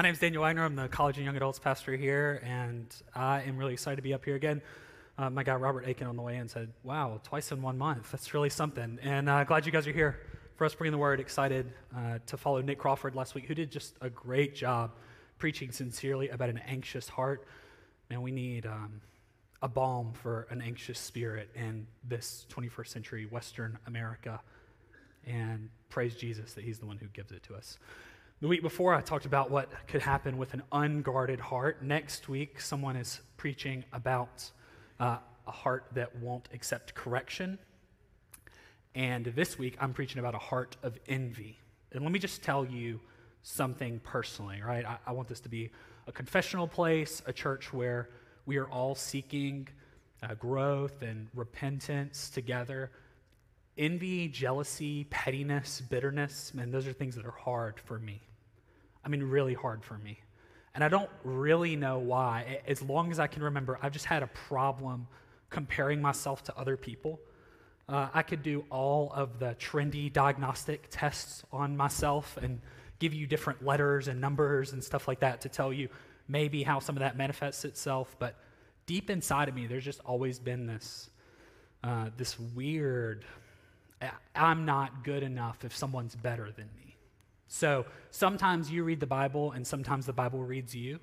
My name is Daniel Wagner. I'm the college and young adults pastor here, and I am really excited to be up here again. My guy Robert Aiken on the way in said, wow, twice in 1 month. That's really something. And glad you guys are here for us bringing the word. Excited to follow Nick Crawford last week, who did just a great job preaching sincerely about an anxious heart. Man, we need a balm for an anxious spirit in this 21st century Western America. And praise Jesus that he's the one who gives it to us. The week before, I talked about what could happen with an unguarded heart. Next week, someone is preaching about a heart that won't accept correction. And this week, I'm preaching about a heart of envy. And let me just tell you something personally, right? I want this to be a confessional place, a church where we are all seeking growth and repentance together. Envy, jealousy, pettiness, bitterness, man, those are things that are hard for me. I mean, really hard for me. And I don't really know why. As long as I can remember, I've just had a problem comparing myself to other people. I could do all of the trendy diagnostic tests on myself and give you different letters and numbers and stuff like that to tell you maybe how some of that manifests itself. But deep inside of me, there's just always been this weird, I'm not good enough if someone's better than me. So sometimes you read the Bible and sometimes the Bible reads you.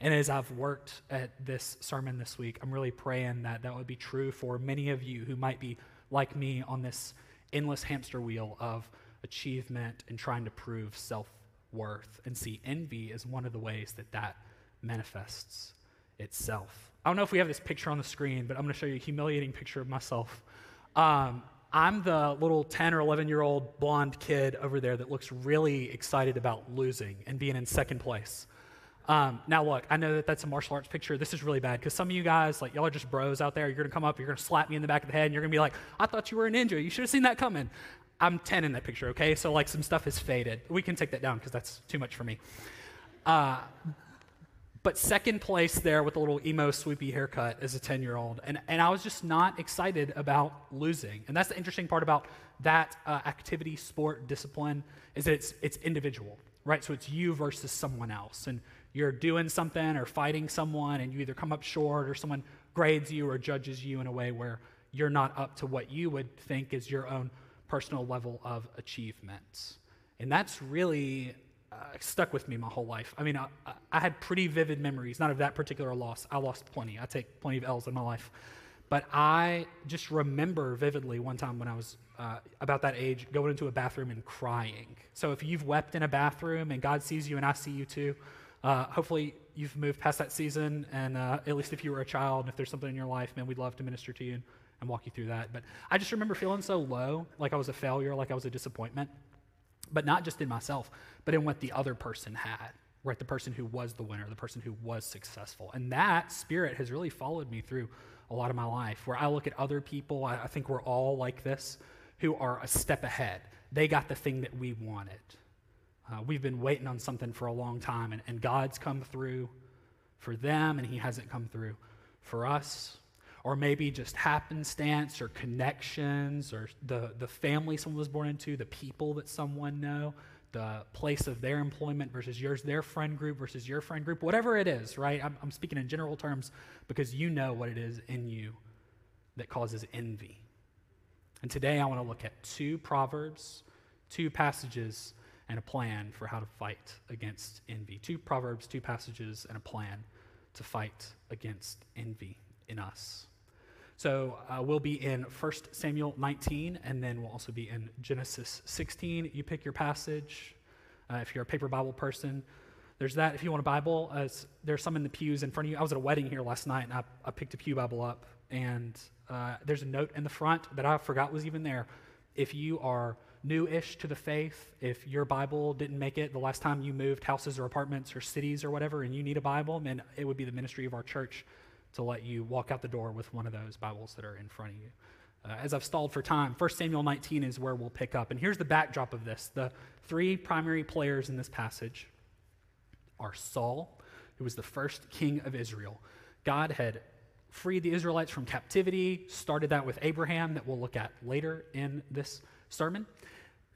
And as I've worked at this sermon this week, I'm really praying that that would be true for many of you who might be like me on this endless hamster wheel of achievement and trying to prove self-worth, and see envy as one of the ways that that manifests itself. I don't know if we have this picture on the screen, but I'm going to show you a humiliating picture of myself. I'm the little 10 or 11-year-old blonde kid over there that looks really excited about losing and being in second place. Now, look, I know that that's a martial arts picture. This is really bad because some of you guys, like, y'all are just bros out there. You're going to come up, you're going to slap me in the back of the head, and you're going to be like, I thought you were a ninja. You should have seen that coming. I'm 10 in that picture, okay? So, like, some stuff is faded. We can take that down because that's too much for me. But second place there with a little emo swoopy haircut as a 10-year-old. And I was just not excited about losing. And that's the interesting part about that activity, sport, discipline, is that it's individual, right? So it's you versus someone else. And you're doing something or fighting someone, and you either come up short or someone grades you or judges you in a way where you're not up to what you would think is your own personal level of achievement. And that's really stuck with me my whole life. I mean, I had pretty vivid memories, not of that particular loss. I lost plenty. I take plenty of L's in my life. But I just remember vividly one time when I was about that age, going into a bathroom and crying. So if you've wept in a bathroom and God sees you and I see you too, hopefully you've moved past that season. And at least if you were a child, and if there's something in your life, man, we'd love to minister to you and walk you through that. But I just remember feeling so low, like I was a failure, like I was a disappointment. But not just in myself, but in what the other person had, right? The person who was the winner, the person who was successful. And that spirit has really followed me through a lot of my life, where I look at other people, I think we're all like this, who are a step ahead. They got the thing that we wanted. We've been waiting on something for a long time, and God's come through for them, and he hasn't come through for us. Or maybe just happenstance or connections or the family someone was born into, the people that someone know, the place of their employment versus yours, their friend group versus your friend group, whatever it is, right? I'm speaking in general terms because you know what it is in you that causes envy. And today I want to look at two proverbs, two passages, and a plan for how to fight against envy. Two proverbs, two passages, and a plan to fight against envy in us. So we'll be in 1 Samuel 19, and then we'll also be in Genesis 16. You pick your passage. If you're a paper Bible person, there's that. If you want a Bible, there's some in the pews in front of you. I was at a wedding here last night, and I picked a pew Bible up, and there's a note in the front that I forgot was even there. If you are new-ish to the faith, if your Bible didn't make it the last time you moved houses or apartments or cities or whatever, and you need a Bible, then it would be the ministry of our church to let you walk out the door with one of those Bibles that are in front of you. As I've stalled for time, 1 Samuel 19 is where we'll pick up. And here's the backdrop of this. The three primary players in this passage are Saul, who was the first king of Israel. God had freed the Israelites from captivity, started that with Abraham that we'll look at later in this sermon.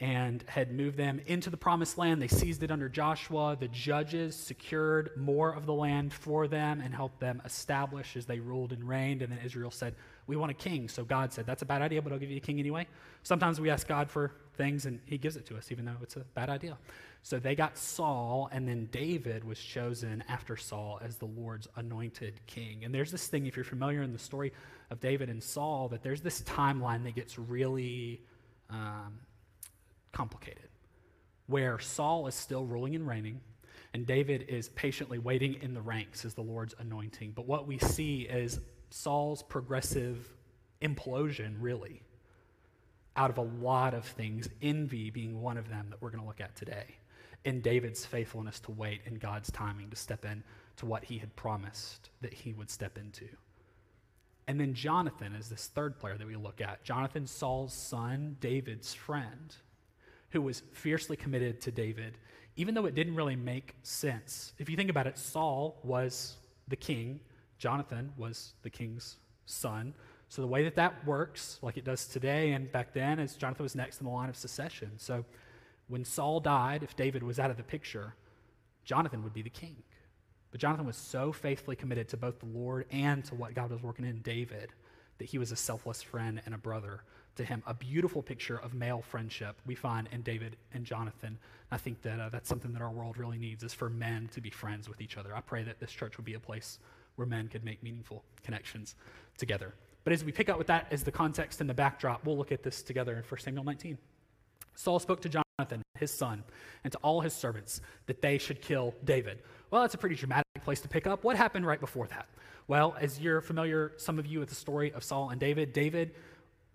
and had moved them into the promised land. They seized it under Joshua. The judges secured more of the land for them and helped them establish as they ruled and reigned. And then Israel said, we want a king. So God said, that's a bad idea, but I'll give you a king anyway. Sometimes we ask God for things and he gives it to us, even though it's a bad idea. So they got Saul, and then David was chosen after Saul as the Lord's anointed king. And there's this thing, if you're familiar in the story of David and Saul, that there's this timeline that gets really complicated, where Saul is still ruling and reigning, and David is patiently waiting in the ranks as the Lord's anointing. But what we see is Saul's progressive implosion, really, out of a lot of things, envy being one of them that we're going to look at today, and David's faithfulness to wait and God's timing to step in to what he had promised that he would step into. And then Jonathan is this third player that we look at. Jonathan, Saul's son, David's friend, who was fiercely committed to David, even though it didn't really make sense. If you think about it, Saul was the king, Jonathan was the king's son. So the way that that works, like it does today and back then, is Jonathan was next in the line of succession. So when Saul died, if David was out of the picture, Jonathan would be the king. But Jonathan was so faithfully committed to both the Lord and to what God was working in David that he was a selfless friend and a brother to him. A beautiful picture of male friendship we find in David and Jonathan. I think that that's something that our world really needs, is for men to be friends with each other. I pray that this church would be a place where men could make meaningful connections together. But as we pick up with that as the context and the backdrop, we'll look at this together in 1 Samuel 19. Saul spoke to Jonathan, his son, and to all his servants that they should kill David. Well, that's a pretty dramatic place to pick up. What happened right before that? Well, as you're familiar, some of you, with the story of Saul and David, David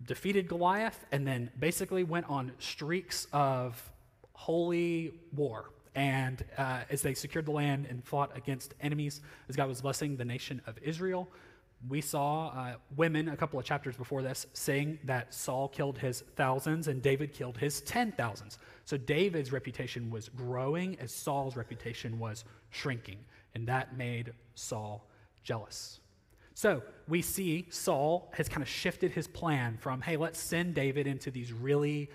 defeated Goliath and then basically went on streaks of holy war. And as they secured the land and fought against enemies, as God was blessing the nation of Israel, we saw women a couple of chapters before this saying that Saul killed his thousands and David killed his 10,000s. So David's reputation was growing as Saul's reputation was shrinking, and that made Saul jealous. So we see Saul has kind of shifted his plan from, hey, let's send David into these really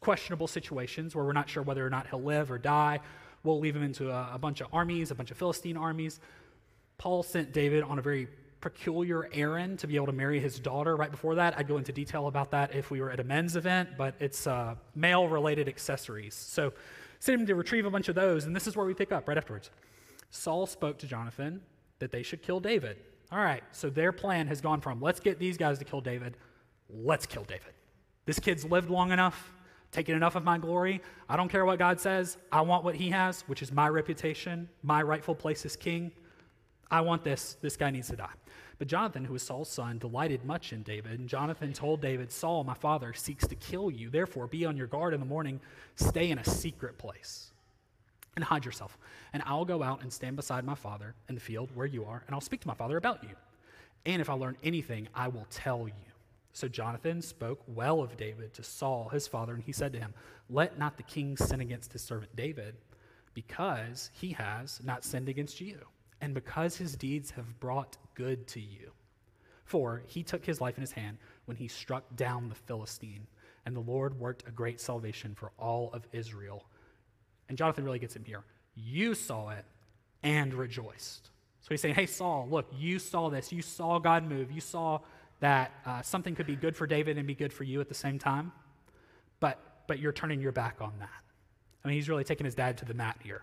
questionable situations where we're not sure whether or not he'll live or die. We'll leave him into a bunch of armies, a bunch of Philistine armies. Paul sent David on a very peculiar errand to be able to marry his daughter right before that. I'd go into detail about that if we were at a men's event, but it's male-related accessories. So send him to retrieve a bunch of those, and this is where we pick up right afterwards. Saul spoke to Jonathan that they should kill David. All right, so their plan has gone from, let's get these guys to kill David, let's kill David. This kid's lived long enough, taken enough of my glory. I don't care what God says. I want what he has, which is my reputation, my rightful place as king. I want this. This guy needs to die. But Jonathan, who was Saul's son, delighted much in David. And Jonathan told David, Saul, my father, seeks to kill you. Therefore, be on your guard in the morning. Stay in a secret place and hide yourself. And I'll go out and stand beside my father in the field where you are, and I'll speak to my father about you. And if I learn anything, I will tell you. So Jonathan spoke well of David to Saul, his father, and he said to him, let not the king sin against his servant David, because he has not sinned against you, and because his deeds have brought good to you. For he took his life in his hand when he struck down the Philistine, and the Lord worked a great salvation for all of Israel. And Jonathan really gets him here. You saw it and rejoiced. So he's saying, hey, Saul, look, you saw this. You saw God move. You saw that something could be good for David and be good for you at the same time, but you're turning your back on that. I mean, he's really taking his dad to the mat here.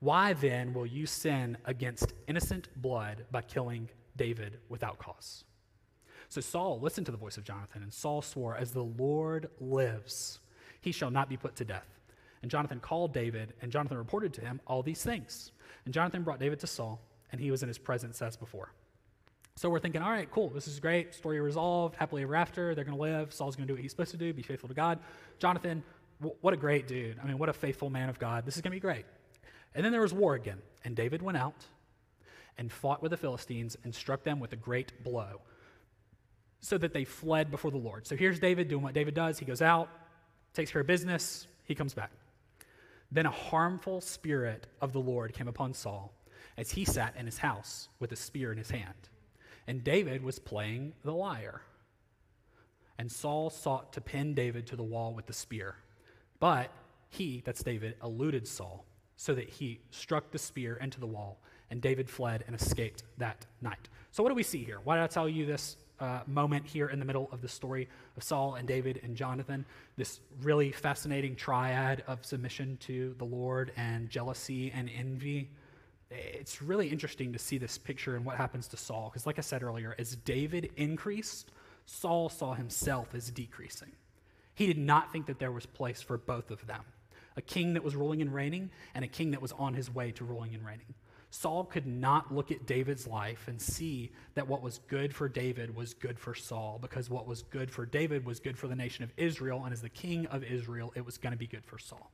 Why then will you sin against innocent blood by killing David without cause? So Saul listened to the voice of Jonathan, and Saul swore, as the Lord lives, he shall not be put to death. And Jonathan called David, and Jonathan reported to him all these things. And Jonathan brought David to Saul, and he was in his presence as before. So we're thinking, all right, cool, this is great, story resolved, happily ever after, they're going to live, Saul's going to do what he's supposed to do, be faithful to God. Jonathan, what a great dude. I mean, what a faithful man of God. This is going to be great. And then there was war again, and David went out and fought with the Philistines and struck them with a great blow so that they fled before the Lord. So here's David doing what David does. He goes out, takes care of business, he comes back. Then a harmful spirit of the Lord came upon Saul as he sat in his house with a spear in his hand. And David was playing the lyre. And Saul sought to pin David to the wall with the spear. But he, that's David, eluded Saul so that he struck the spear into the wall, and David fled and escaped that night. So what do we see here? Why did I tell you this moment here in the middle of the story of Saul and David and Jonathan? This really fascinating triad of submission to the Lord and jealousy and envy. It's really interesting to see this picture and what happens to Saul, because like I said earlier, as David increased, Saul saw himself as decreasing. He did not think that there was place for both of them, a king that was ruling and reigning and a king that was on his way to ruling and reigning. Saul could not look at David's life and see that what was good for David was good for Saul, because what was good for David was good for the nation of Israel, and as the king of Israel, it was going to be good for Saul.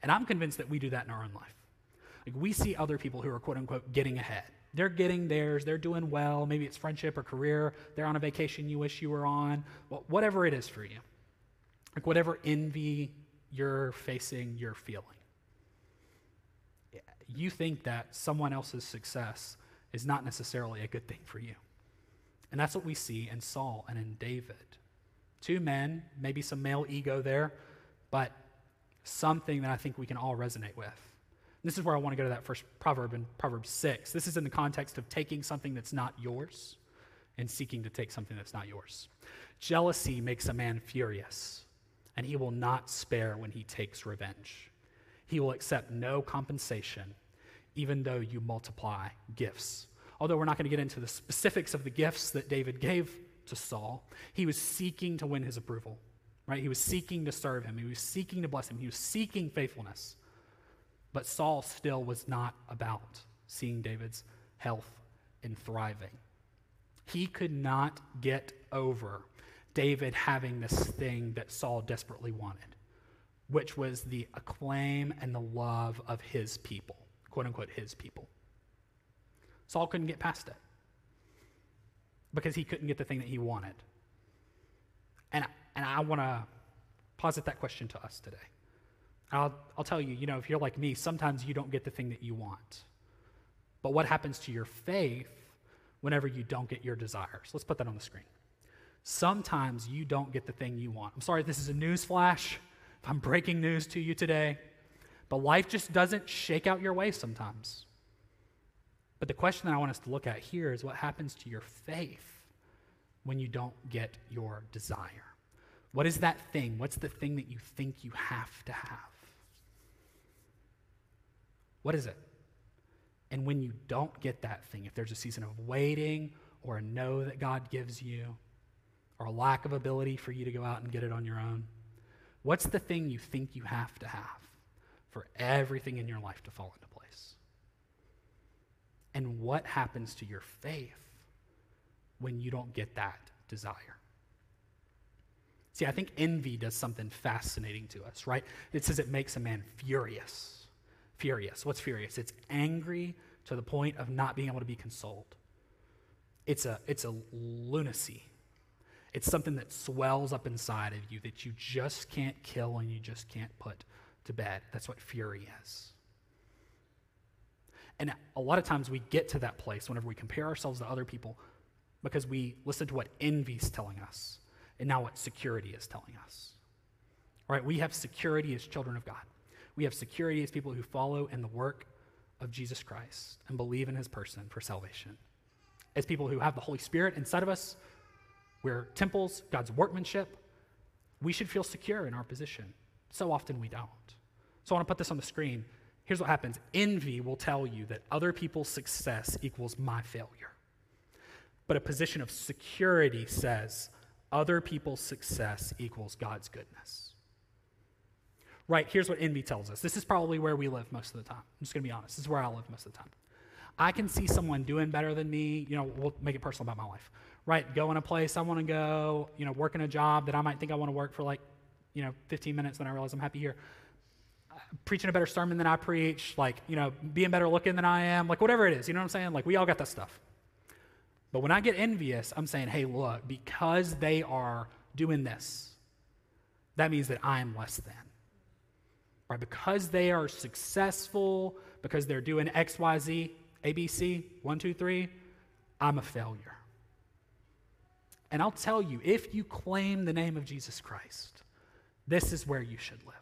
And I'm convinced that we do that in our own life. Like, we see other people who are quote-unquote getting ahead. They're getting theirs, they're doing well, maybe it's friendship or career, they're on a vacation you wish you were on, whatever it is for you. Like, whatever envy you're facing, you're feeling. You think that someone else's success is not necessarily a good thing for you. And that's what we see in Saul and in David. Two men, maybe some male ego there, but something that I think we can all resonate with. This is where I want to go to that first proverb in Proverbs 6. This is in the context of taking something that's not yours and seeking to take something that's not yours. Jealousy makes a man furious, and he will not spare when he takes revenge. He will accept no compensation, even though you multiply gifts. Although we're not going to get into the specifics of the gifts that David gave to Saul, he was seeking to win his approval, right? He was seeking to serve him. He was seeking to bless him. He was seeking faithfulness. But Saul still was not about seeing David's health and thriving. He could not get over David having this thing that Saul desperately wanted, which was the acclaim and the love of his people, quote unquote, his people. Saul couldn't get past it because he couldn't get the thing that he wanted. And I want to posit that question to us today. I'll tell you, if you're like me, sometimes you don't get the thing that you want. But what happens to your faith whenever you don't get your desires? Let's put that on the screen. Sometimes you don't get the thing you want. I'm sorry, this is a news flash. If I'm breaking news to you today. But life just doesn't shake out your way sometimes. But the question that I want us to look at here is what happens to your faith when you don't get your desire. What is that thing? What's the thing that you think you have to have? What is it? And when you don't get that thing, if there's a season of waiting or a no that God gives you or a lack of ability for you to go out and get it on your own, what's the thing you think you have to have for everything in your life to fall into place? And what happens to your faith when you don't get that desire? See, I think envy does something fascinating to us, right? It says it makes a man furious. Furious. What's furious? It's angry to the point of not being able to be consoled. It's a lunacy. It's something that swells up inside of you that you just can't kill and you just can't put to bed. That's what fury is. And a lot of times we get to that place whenever we compare ourselves to other people because we listen to what envy's telling us. And now what security is telling us. All right, we have security as children of God. We have security as people who follow in the work of Jesus Christ and believe in his person for salvation. As people who have the Holy Spirit inside of us, we're temples, God's workmanship. We should feel secure in our position. So often we don't. So I want to put this on the screen. Here's what happens. Envy will tell you that other people's success equals my failure. But a position of security says, other people's success equals God's goodness. Right, here's what envy tells us. This is probably where we live most of the time. I'm just going to be honest. This is where I live most of the time. I can see someone doing better than me. We'll make it personal about my life. Right, going a place I want to go, working a job that I might think I want to work for 15 minutes, then I realize I'm happy here. Preaching a better sermon than I preach, being better looking than I am, whatever it is, you know what I'm saying? We all got that stuff. But when I get envious, I'm saying, hey, look, because they are doing this, that means that I am less than. Right? Because they are successful, because they're doing X, Y, Z, A, B, C, 1, 2, 3, I'm a failure. And I'll tell you, if you claim the name of Jesus Christ, this is where you should live.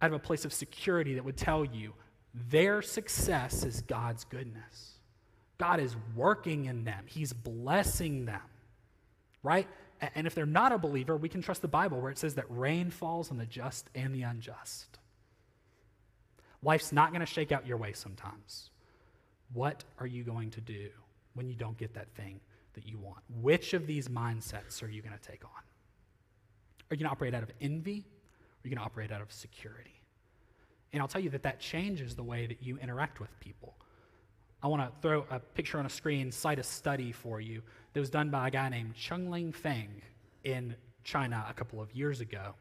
out of a place of security that would tell you their success is God's goodness. God is working in them. He's blessing them, right? And if they're not a believer, we can trust the Bible where it says that rain falls on the just and the unjust. Life's not going to shake out your way sometimes. What are you going to do when you don't get that thing that you want? Which of these mindsets are you going to take on? Are you going to operate out of envy? Or are you going to operate out of security? And I'll tell you that that changes the way that you interact with people. I want to throw a picture on a screen, cite a study for you that was done by a guy named Chenglin Feng in China a couple of years ago.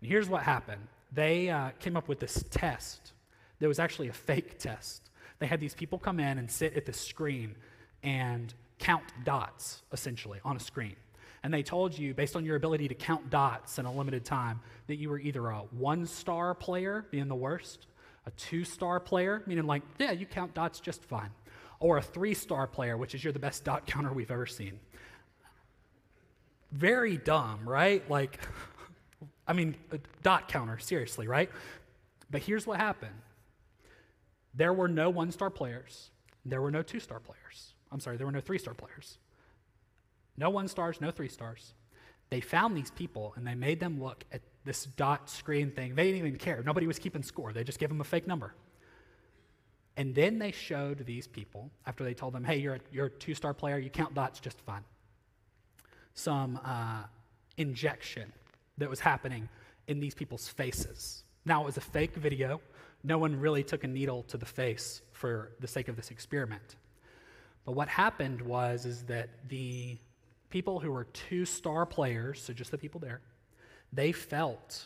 And here's what happened. They came up with this test that was actually a fake test. They had these people come in and sit at the screen and count dots, essentially, on a screen. And they told you, based on your ability to count dots in a limited time, that you were either a 1-star player, being the worst, a 2-star player, meaning like, yeah, you count dots just fine, or a 3-star player, which is you're the best dot counter we've ever seen. Very dumb, right? Like, I mean, a dot counter, seriously, right? But here's what happened. There were no 1-star players. There were no 2-star players. I'm sorry, there were no 3-star players. No 1-stars, no 3-stars. They found these people, and they made them look at this dot screen thing. They didn't even care. Nobody was keeping score. They just gave them a fake number. And then they showed these people, after they told them, hey, you're a 2-star player, you count dots just fine, some injection that was happening in these people's faces. Now, it was a fake video. No one really took a needle to the face for the sake of this experiment. But what happened was is that the people who were 2-star players, so just the people there, they felt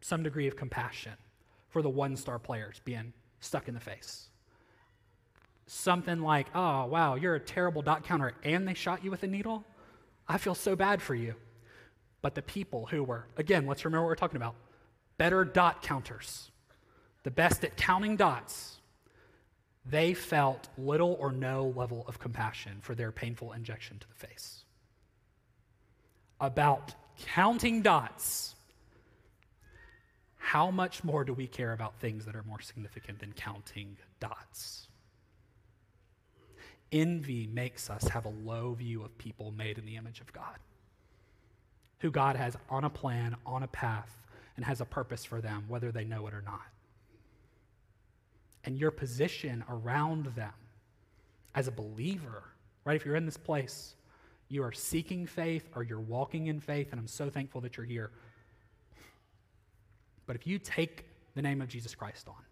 some degree of compassion for the 1-star players being stuck in the face. Something like, oh, wow, you're a terrible dot counter, and they shot you with a needle? I feel so bad for you. But the people who were, again, let's remember what we're talking about, better dot counters, the best at counting dots, they felt little or no level of compassion for their painful injection to the face. About counting dots, how much more do we care about things that are more significant than counting dots? Envy makes us have a low view of people made in the image of God, who God has on a plan, on a path, and has a purpose for them, whether they know it or not. And your position around them as a believer, right? If you're in this place, you are seeking faith or you're walking in faith, and I'm so thankful that you're here. But if you take the name of Jesus Christ on,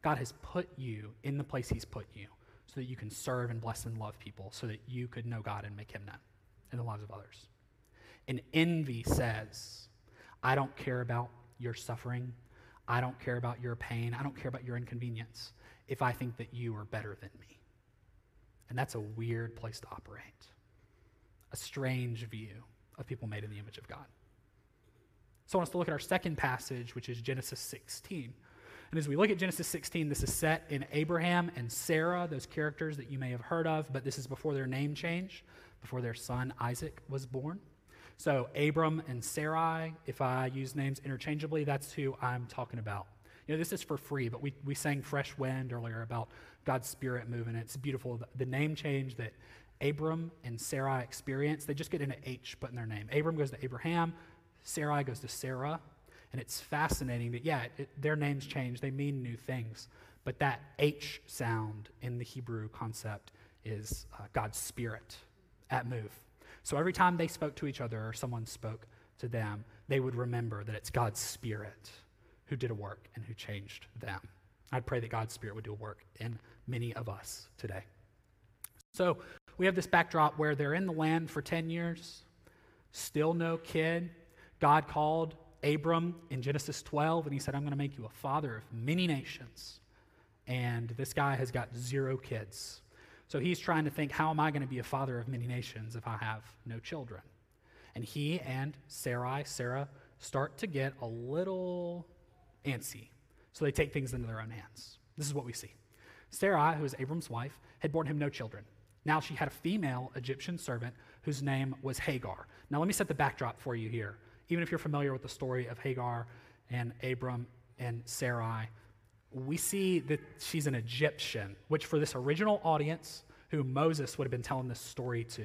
God has put you in the place he's put you so that you can serve and bless and love people so that you could know God and make him known in the lives of others. And envy says, I don't care about your suffering. I don't care about your pain. I don't care about your inconvenience if I think that you are better than me. And that's a weird place to operate. A strange view of people made in the image of God. So I want us to look at our second passage, which is Genesis 16. And as we look at Genesis 16, this is set in Abraham and Sarah, those characters that you may have heard of, but this is before their name change, before their son Isaac was born. So Abram and Sarai, if I use names interchangeably, that's who I'm talking about. You know, this is for free, but we sang Fresh Wind earlier about God's Spirit moving. It's beautiful. The name change that Abram and Sarai experienced, they just get an H put in their name. Abram goes to Abraham, Sarai goes to Sarah, and it's fascinating that, yeah, their names change. They mean new things, but that H sound in the Hebrew concept is God's Spirit at move. So every time they spoke to each other or someone spoke to them, they would remember that it's God's Spirit who did a work and who changed them. I'd pray that God's Spirit would do a work in many of us today. So we have this backdrop where they're in the land for 10 years, still no kid. God called Abram in Genesis 12, and he said, I'm going to make you a father of many nations. And this guy has got 0 kids. So he's trying to think, how am I going to be a father of many nations if I have no children? And he and Sarah, start to get a little antsy. So they take things into their own hands. This is what we see. Sarai, who is Abram's wife, had borne him no children. Now she had a female Egyptian servant whose name was Hagar. Now let me set the backdrop for you here. Even if you're familiar with the story of Hagar and Abram, and Sarai, we see that she's an Egyptian, which for this original audience who Moses would have been telling this story to,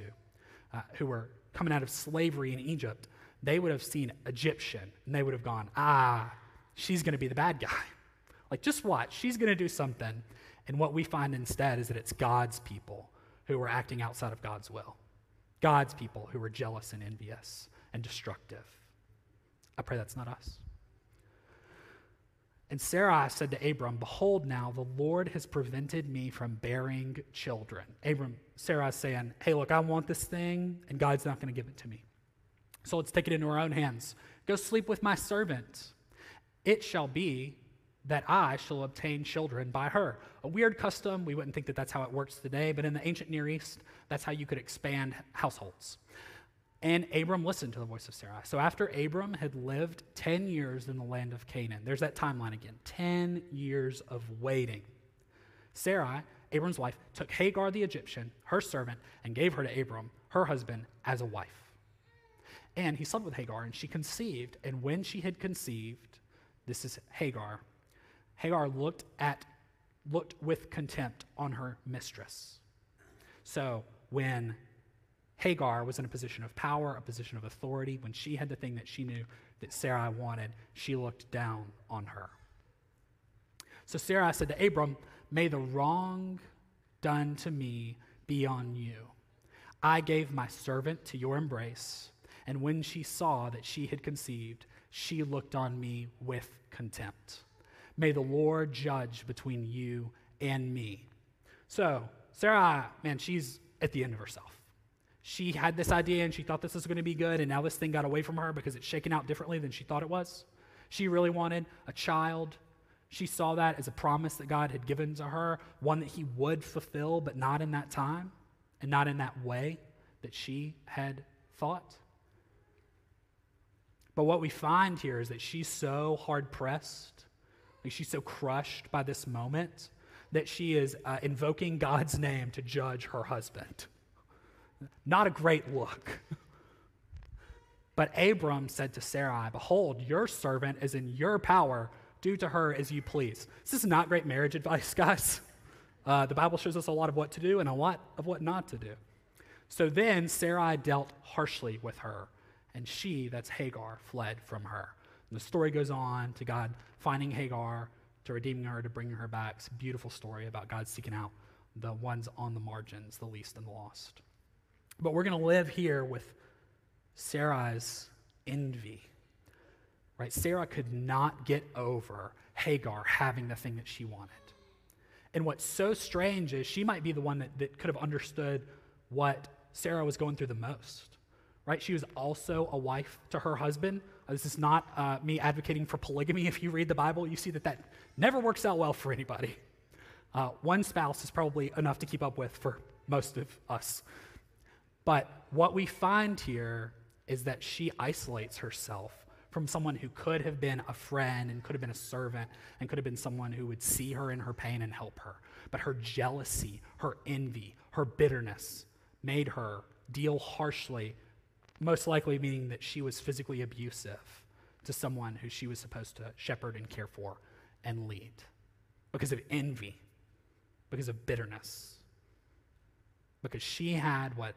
who were coming out of slavery in Egypt, they would have seen Egyptian, and they would have gone, she's going to be the bad guy. Like, just watch. She's going to do something. And what we find instead is that it's God's people who were acting outside of God's will. God's people who were jealous and envious and destructive. I pray that's not us. And Sarai said to Abram, "Behold now, the Lord has prevented me from bearing children." Abram, Sarai's saying, hey, look, I want this thing, and God's not going to give it to me. So let's take it into our own hands. "Go sleep with my servant. It shall be that I shall obtain children by her." A weird custom. We wouldn't think that that's how it works today, but in the ancient Near East, that's how you could expand households. And Abram listened to the voice of Sarai. So after Abram had lived 10 years in the land of Canaan, there's that timeline again, 10 years of waiting, Sarai, Abram's wife, took Hagar the Egyptian, her servant, and gave her to Abram, her husband, as a wife. And he slept with Hagar, and she conceived. And when she had conceived, this is Hagar, Hagar looked with contempt on her mistress. So when Hagar was in a position of power, a position of authority, when she had the thing that she knew that Sarai wanted, she looked down on her. So Sarai said to Abram, "May the wrong done to me be on you. I gave my servant to your embrace, and when she saw that she had conceived, she looked on me with contempt. May the Lord judge between you and me." So Sarai, man, she's at the end of herself. She had this idea and she thought this was going to be good, and now this thing got away from her because it's shaken out differently than she thought it was. She really wanted a child. She saw that as a promise that God had given to her, one that he would fulfill, but not in that time and not in that way that she had thought. But what we find here is that she's so hard-pressed, like she's so crushed by this moment, that she is invoking God's name to judge her husband. Not a great look. But Abram said to Sarai, "Behold, your servant is in your power. Do to her as you please." This is not great marriage advice, guys. The Bible shows us a lot of what to do and a lot of what not to do. So then Sarai dealt harshly with her, and she, that's Hagar, fled from her. And the story goes on to God finding Hagar, to redeeming her, to bringing her back. It's a beautiful story about God seeking out the ones on the margins, the least and the lost. But we're going to live here with Sarai's envy, right? Sarah could not get over Hagar having the thing that she wanted. And what's so strange is she might be the one that could have understood what Sarah was going through the most, right? She was also a wife to her husband. This is not me advocating for polygamy. If you read the Bible, you see that never works out well for anybody. One spouse is probably enough to keep up with for most of us. But what we find here is that she isolates herself from someone who could have been a friend and could have been a servant and could have been someone who would see her in her pain and help her. But her jealousy, her envy, her bitterness made her deal harshly, most likely meaning that she was physically abusive to someone who she was supposed to shepherd and care for and lead because of envy, because of bitterness, because she had what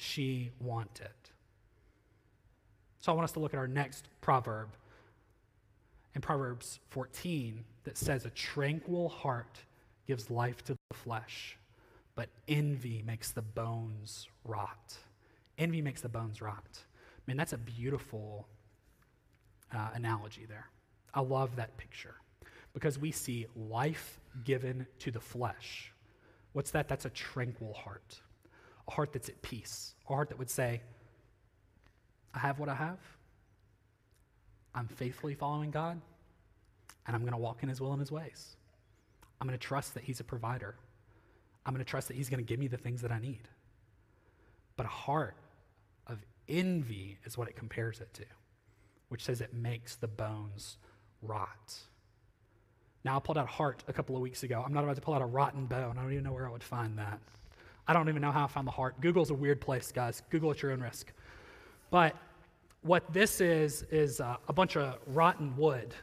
she wanted. So I want us to look at our next proverb in Proverbs 14 that says, "A tranquil heart gives life to the flesh, but envy makes the bones rot." Envy makes the bones rot. I mean, that's a beautiful analogy there. I love that picture because we see life given to the flesh. What's that? That's a tranquil heart. A heart that's at peace, a heart that would say, I have what I have, I'm faithfully following God, and I'm going to walk in his will and his ways. I'm going to trust that he's a provider. I'm going to trust that he's going to give me the things that I need. But a heart of envy is what it compares it to, which says it makes the bones rot. Now, I pulled out heart a couple of weeks ago. I'm not about to pull out a rotten bone. I don't even know where I would find that. I don't even know how I found the heart. Google's a weird place, guys. Google at your own risk. But what this is a bunch of rotten wood.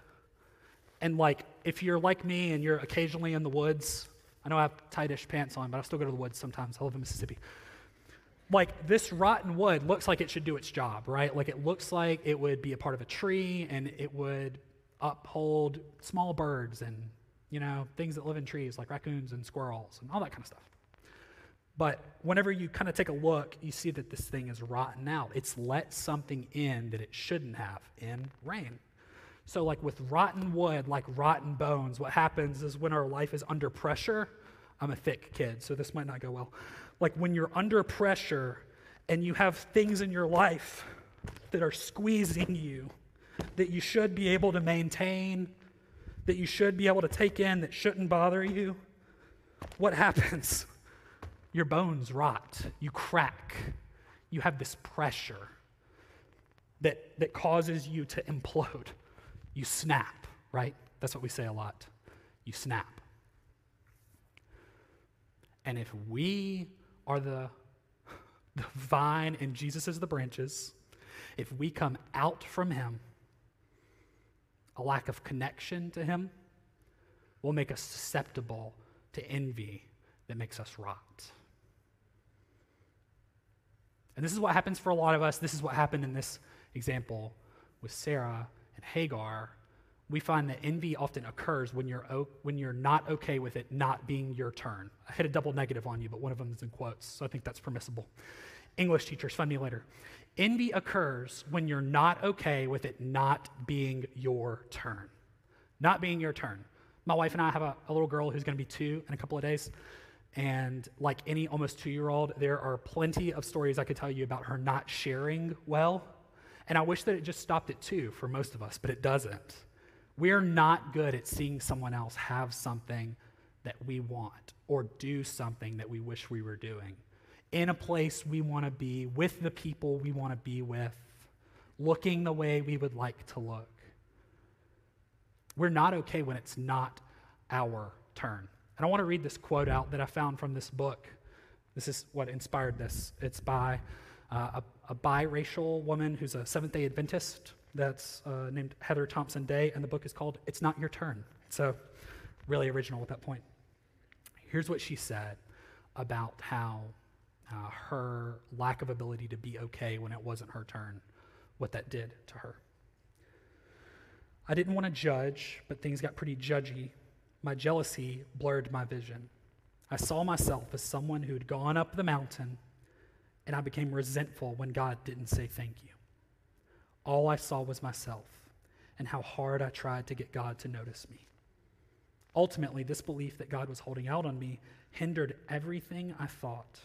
And like, if you're like me and you're occasionally in the woods, I know I have tightish pants on, but I still go to the woods sometimes. I live in Mississippi. Like, this rotten wood looks like it should do its job, right? Like, it looks like it would be a part of a tree, and it would uphold small birds and, you know, things that live in trees like raccoons and squirrels and all that kind of stuff. But whenever you kind of take a look, you see that this thing is rotten out. It's let something in that it shouldn't have in rain. So like with rotten wood, like rotten bones, what happens is when our life is under pressure, I'm a thick kid, so this might not go well. Like when you're under pressure and you have things in your life that are squeezing you, that you should be able to maintain, that you should be able to take in, that shouldn't bother you, what happens? Your bones rot, you crack, you have this pressure that causes you to implode. You snap, right? That's what we say a lot. You snap. And if we are the vine and Jesus is the branches, if we come out from him, a lack of connection to him will make us susceptible to envy that makes us rot. And this is what happens for a lot of us. This is what happened in this example with Sarah and Hagar. We find that envy often occurs when you're not okay with it not being your turn. I hit a double negative on you, but one of them is in quotes, so I think that's permissible. English teachers, find me later. Envy occurs when you're not okay with it not being your turn. Not being your turn. My wife and I have a little girl who's going to be 2 in a couple of days. And like any almost 2-year-old, there are plenty of stories I could tell you about her not sharing well. And I wish that it just stopped at 2 for most of us, but it doesn't. We're not good at seeing someone else have something that we want or do something that we wish we were doing. In a place we want to be, with the people we want to be with, looking the way we would like to look. We're not okay when it's not our turn. And I want to read this quote out that I found from this book. This is what inspired this. It's by a biracial woman who's a Seventh-day Adventist that's named Heather Thompson Day, and the book is called It's Not Your Turn. So really original at that point. Here's what she said about how her lack of ability to be okay when it wasn't her turn, what that did to her. I didn't want to judge, but things got pretty judgy. My jealousy blurred my vision. I saw myself as someone who had gone up the mountain, and I became resentful when God didn't say thank you. All I saw was myself and how hard I tried to get God to notice me. Ultimately, this belief that God was holding out on me hindered everything I thought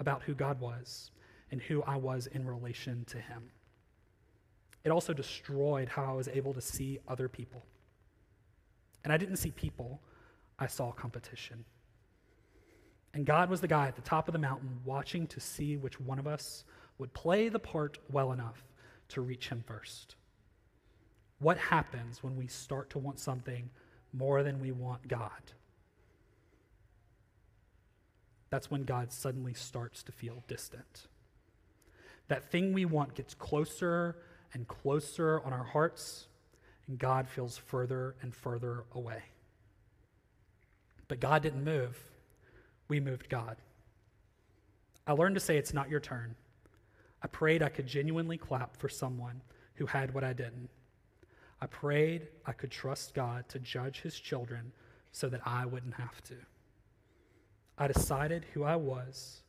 about who God was and who I was in relation to him. It also destroyed how I was able to see other people. And I didn't see people, I saw competition. And God was the guy at the top of the mountain watching to see which one of us would play the part well enough to reach him first. What happens when we start to want something more than we want God? That's when God suddenly starts to feel distant. That thing we want gets closer and closer on our hearts, and God feels further and further away. But God didn't move. We moved God. I learned to say it's not your turn. I prayed I could genuinely clap for someone who had what I didn't. I prayed I could trust God to judge his children so that I wouldn't have to. I decided who I was,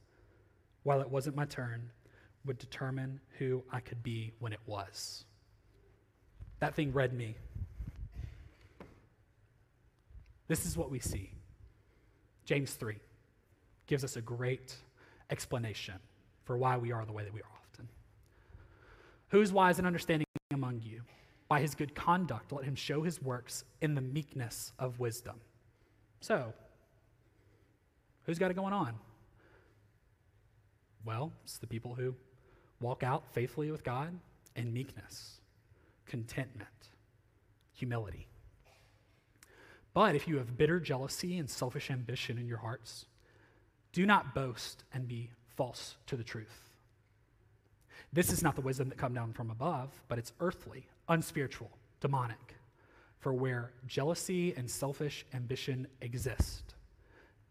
while it wasn't my turn, would determine who I could be when it was. That thing read me. This is what we see. James 3 gives us a great explanation for why we are the way that we are often. Who is wise and understanding among you? By his good conduct, let him show his works in the meekness of wisdom. So, who's got it going on? Well, it's the people who walk out faithfully with God in meekness. Contentment, humility. But if you have bitter jealousy and selfish ambition in your hearts, do not boast and be false to the truth. This is not the wisdom that comes down from above, but it's earthly, unspiritual, demonic. For where jealousy and selfish ambition exist,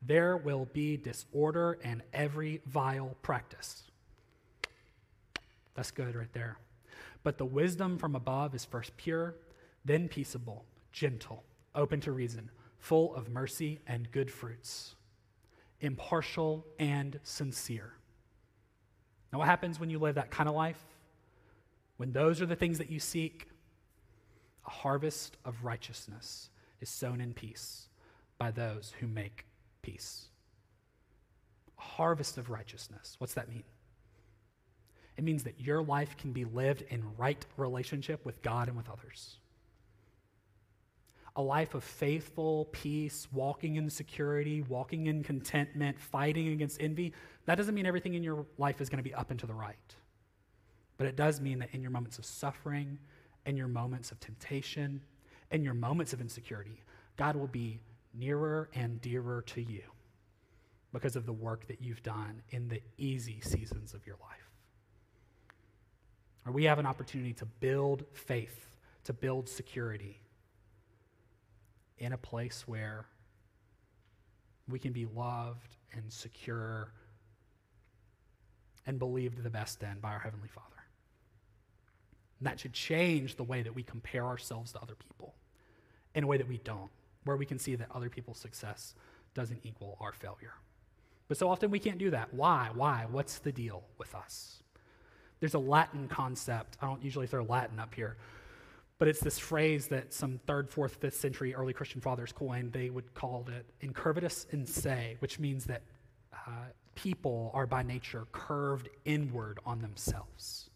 there will be disorder and every vile practice. That's good right there. But the wisdom from above is first pure, then peaceable, gentle, open to reason, full of mercy and good fruits, impartial and sincere. Now, what happens when you live that kind of life? When those are the things that you seek, a harvest of righteousness is sown in peace by those who make peace. A harvest of righteousness. What's that mean? It means that your life can be lived in right relationship with God and with others. A life of faithful peace, walking in security, walking in contentment, fighting against envy. That doesn't mean everything in your life is going to be up and to the right. But it does mean that in your moments of suffering, in your moments of temptation, in your moments of insecurity, God will be nearer and dearer to you because of the work that you've done in the easy seasons of your life. Or we have an opportunity to build faith, to build security in a place where we can be loved and secure and believed the best in by our Heavenly Father. And that should change the way that we compare ourselves to other people in a way that we don't, where we can see that other people's success doesn't equal our failure. But so often we can't do that. Why? What's the deal with us? There's a Latin concept. I don't usually throw Latin up here, but it's this phrase that some 3rd, 4th, 5th century early Christian fathers coined. They would call it incurvatus in se, which means that people are by nature curved inward on themselves,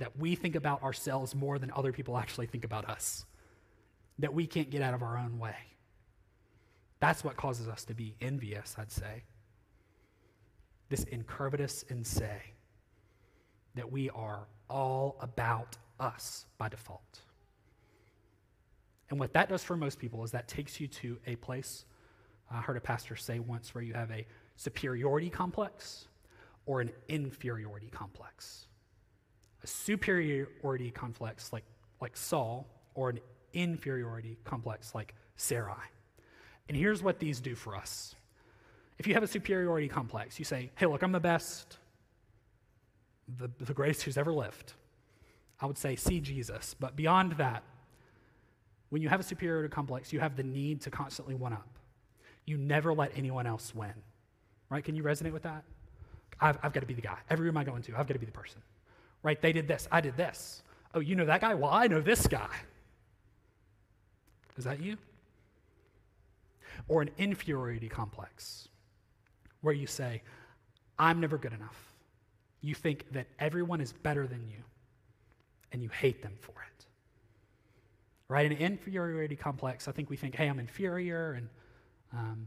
that we think about ourselves more than other people actually think about us, that we can't get out of our own way. That's what causes us to be envious, I'd say. This incurvatus in se, that we are all about us by default. And what that does for most people is that takes you to a place, I heard a pastor say once, where you have a superiority complex or an inferiority complex. A superiority complex like Saul, or an inferiority complex like Sarai. And here's what these do for us. If you have a superiority complex, you say, hey, look, I'm the best, the greatest who's ever lived. I would say, see Jesus. But beyond that, when you have a superiority complex, you have the need to constantly one-up. You never let anyone else win, right? Can you resonate with that? I've got to be the guy. Every room I go into, I've got to be the person, right? They did this. I did this. Oh, you know that guy? Well, I know this guy. Is that you? Or an inferiority complex where you say, I'm never good enough. You think that everyone is better than you, and you hate them for it, right? An inferiority complex, I think we think, hey, I'm inferior, and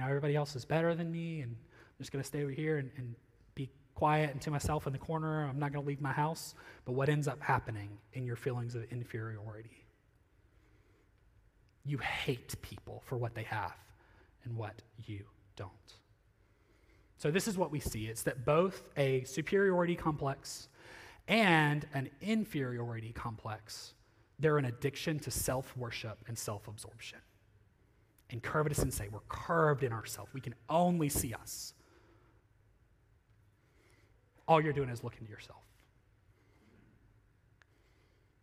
everybody else is better than me, and I'm just going to stay over here and be quiet and to myself in the corner. I'm not going to leave my house. But what ends up happening in your feelings of inferiority? You hate people for what they have and what you don't. So this is what we see. It's that both a superiority complex and an inferiority complex, they're an addiction to self-worship and self-absorption. And curvatus and say, we're curved in ourselves. We can only see us. All you're doing is looking to yourself.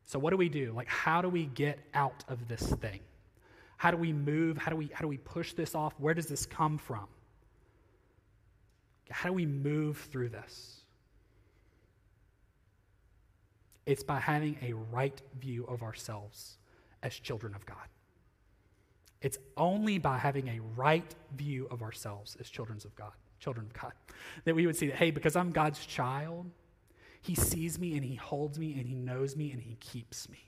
So what do we do? Like, how do we get out of this thing? How do we move? How do we push this off? Where does this come from? How do we move through this? It's by having a right view of ourselves as children of God. It's only by having a right view of ourselves as children of God, that we would see that, hey, because I'm God's child, he sees me and he holds me and he knows me and he keeps me.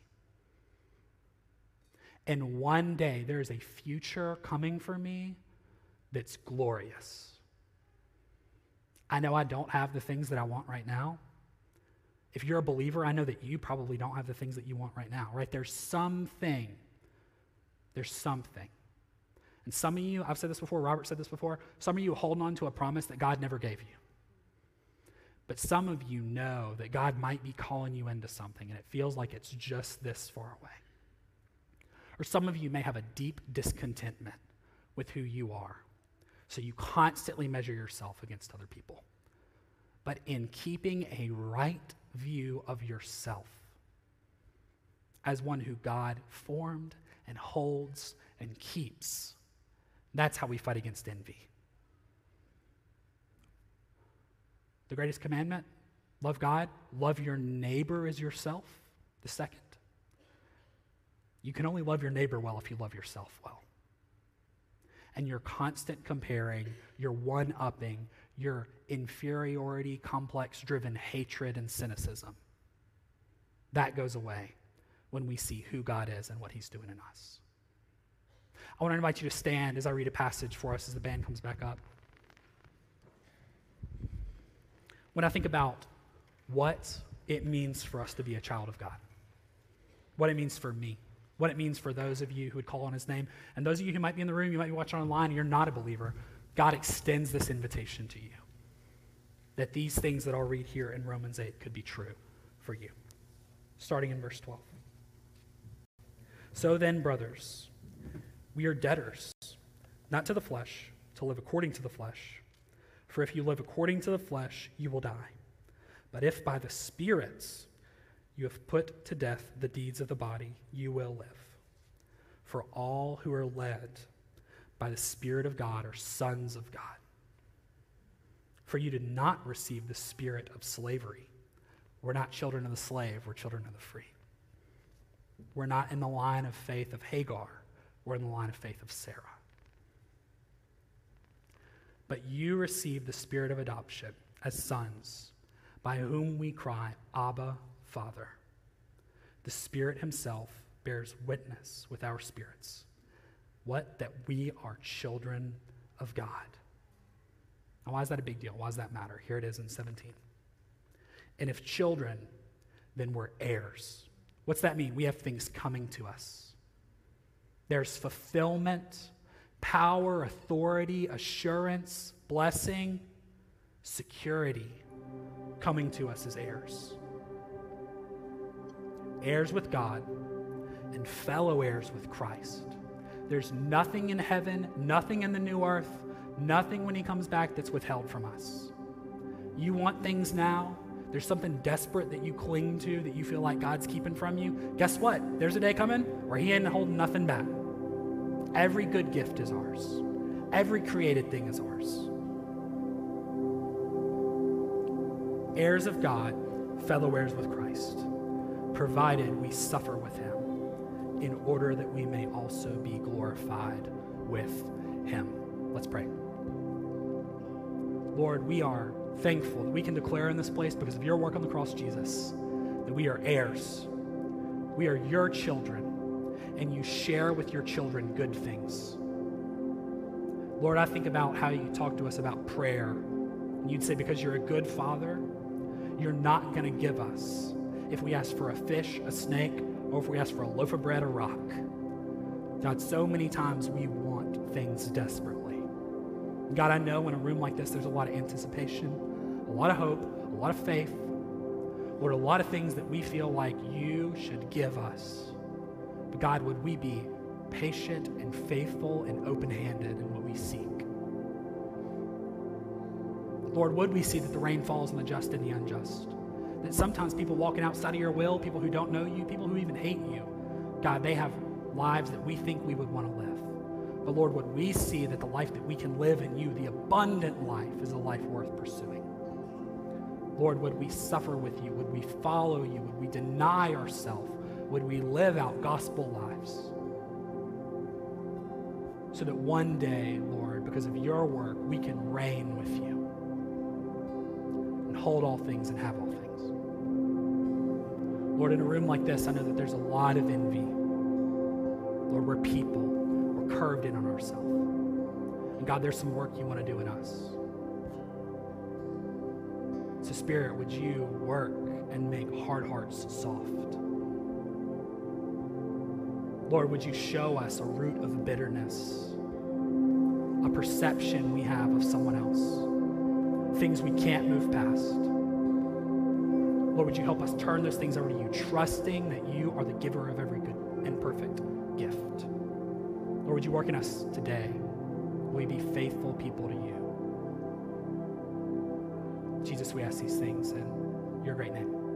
And one day there is a future coming for me that's glorious. I know I don't have the things that I want right now. If you're a believer, I know that you probably don't have the things that you want right now, right? There's something. And some of you, I've said this before, Robert said this before, some of you holding on to a promise that God never gave you. But some of you know that God might be calling you into something, and it feels like it's just this far away. Or some of you may have a deep discontentment with who you are, so you constantly measure yourself against other people. But in keeping a right view of yourself as one who God formed and holds and keeps, that's how we fight against envy. The greatest commandment, love God, love your neighbor as yourself, the second. You can only love your neighbor well if you love yourself well. And your constant comparing, your one-upping, your inferiority complex-driven hatred and cynicism, that goes away when we see who God is and what he's doing in us. I want to invite you to stand as I read a passage for us as the band comes back up. When I think about what it means for us to be a child of God, what it means for me, what it means for those of you who would call on his name, and those of you who might be in the room, you might be watching online, and you're not a believer, God extends this invitation to you, that these things that I'll read here in Romans 8 could be true for you, starting in verse 12. So then, brothers, we are debtors, not to the flesh, to live according to the flesh. For if you live according to the flesh, you will die. But if by the Spirit's you have put to death the deeds of the body, you will live. For all who are led by the Spirit of God are sons of God. For you did not receive the spirit of slavery. We're not children of the slave, we're children of the free. We're not in the line of faith of Hagar, we're in the line of faith of Sarah. But you received the spirit of adoption as sons, by whom we cry, Abba, Father. The Spirit himself bears witness with our spirits, that we are children of God. Now, why is that a big deal? Why does that matter? Here it is in 17. And if children, then we're heirs. What's that mean? We have things coming to us. There's fulfillment, power, authority, assurance, blessing, security coming to us as heirs. Heirs with God and fellow heirs with Christ. There's nothing in heaven, nothing in the new earth, nothing when he comes back that's withheld from us. You want things now. There's something desperate that you cling to that you feel like God's keeping from you. Guess what? There's a day coming where he ain't holding nothing back. Every good gift is ours. Every created thing is ours. Heirs of God, fellow heirs with Christ, provided we suffer with him, in order that we may also be glorified with him. Let's pray. Lord, we are thankful that we can declare in this place, because of your work on the cross, Jesus, that we are heirs. We are your children, and you share with your children good things. Lord, I think about how you talk to us about prayer. You'd say, because you're a good father, you're not going to give us, if we ask for a fish, a snake, or if we ask for a loaf of bread, a rock. God, so many times we want things desperately. God, I know in a room like this, there's a lot of anticipation, a lot of hope, a lot of faith, Lord, a lot of things that we feel like you should give us. But God, would we be patient and faithful and open-handed in what we seek? Lord, would we see that the rain falls on the just and the unjust? That sometimes people walking outside of your will, people who don't know you, people who even hate you, God, they have lives that we think we would want to live. But Lord, would we see that the life that we can live in you, the abundant life, is a life worth pursuing? Lord, would we suffer with you? Would we follow you? Would we deny ourselves? Would we live out gospel lives? So that one day, Lord, because of your work, we can reign with you and hold all things and have all things. Lord, in a room like this, I know that there's a lot of envy. Lord, we're people. We're curved in on ourselves. And God, there's some work you want to do in us. So Spirit, would you work and make hard hearts soft? Lord, would you show us a root of bitterness, a perception we have of someone else, things we can't move past? Lord, would you help us turn those things over to you, trusting that you are the giver of every good and perfect gift. Lord, would you work in us today? Will we be faithful people to you? Jesus, we ask these things in your great name.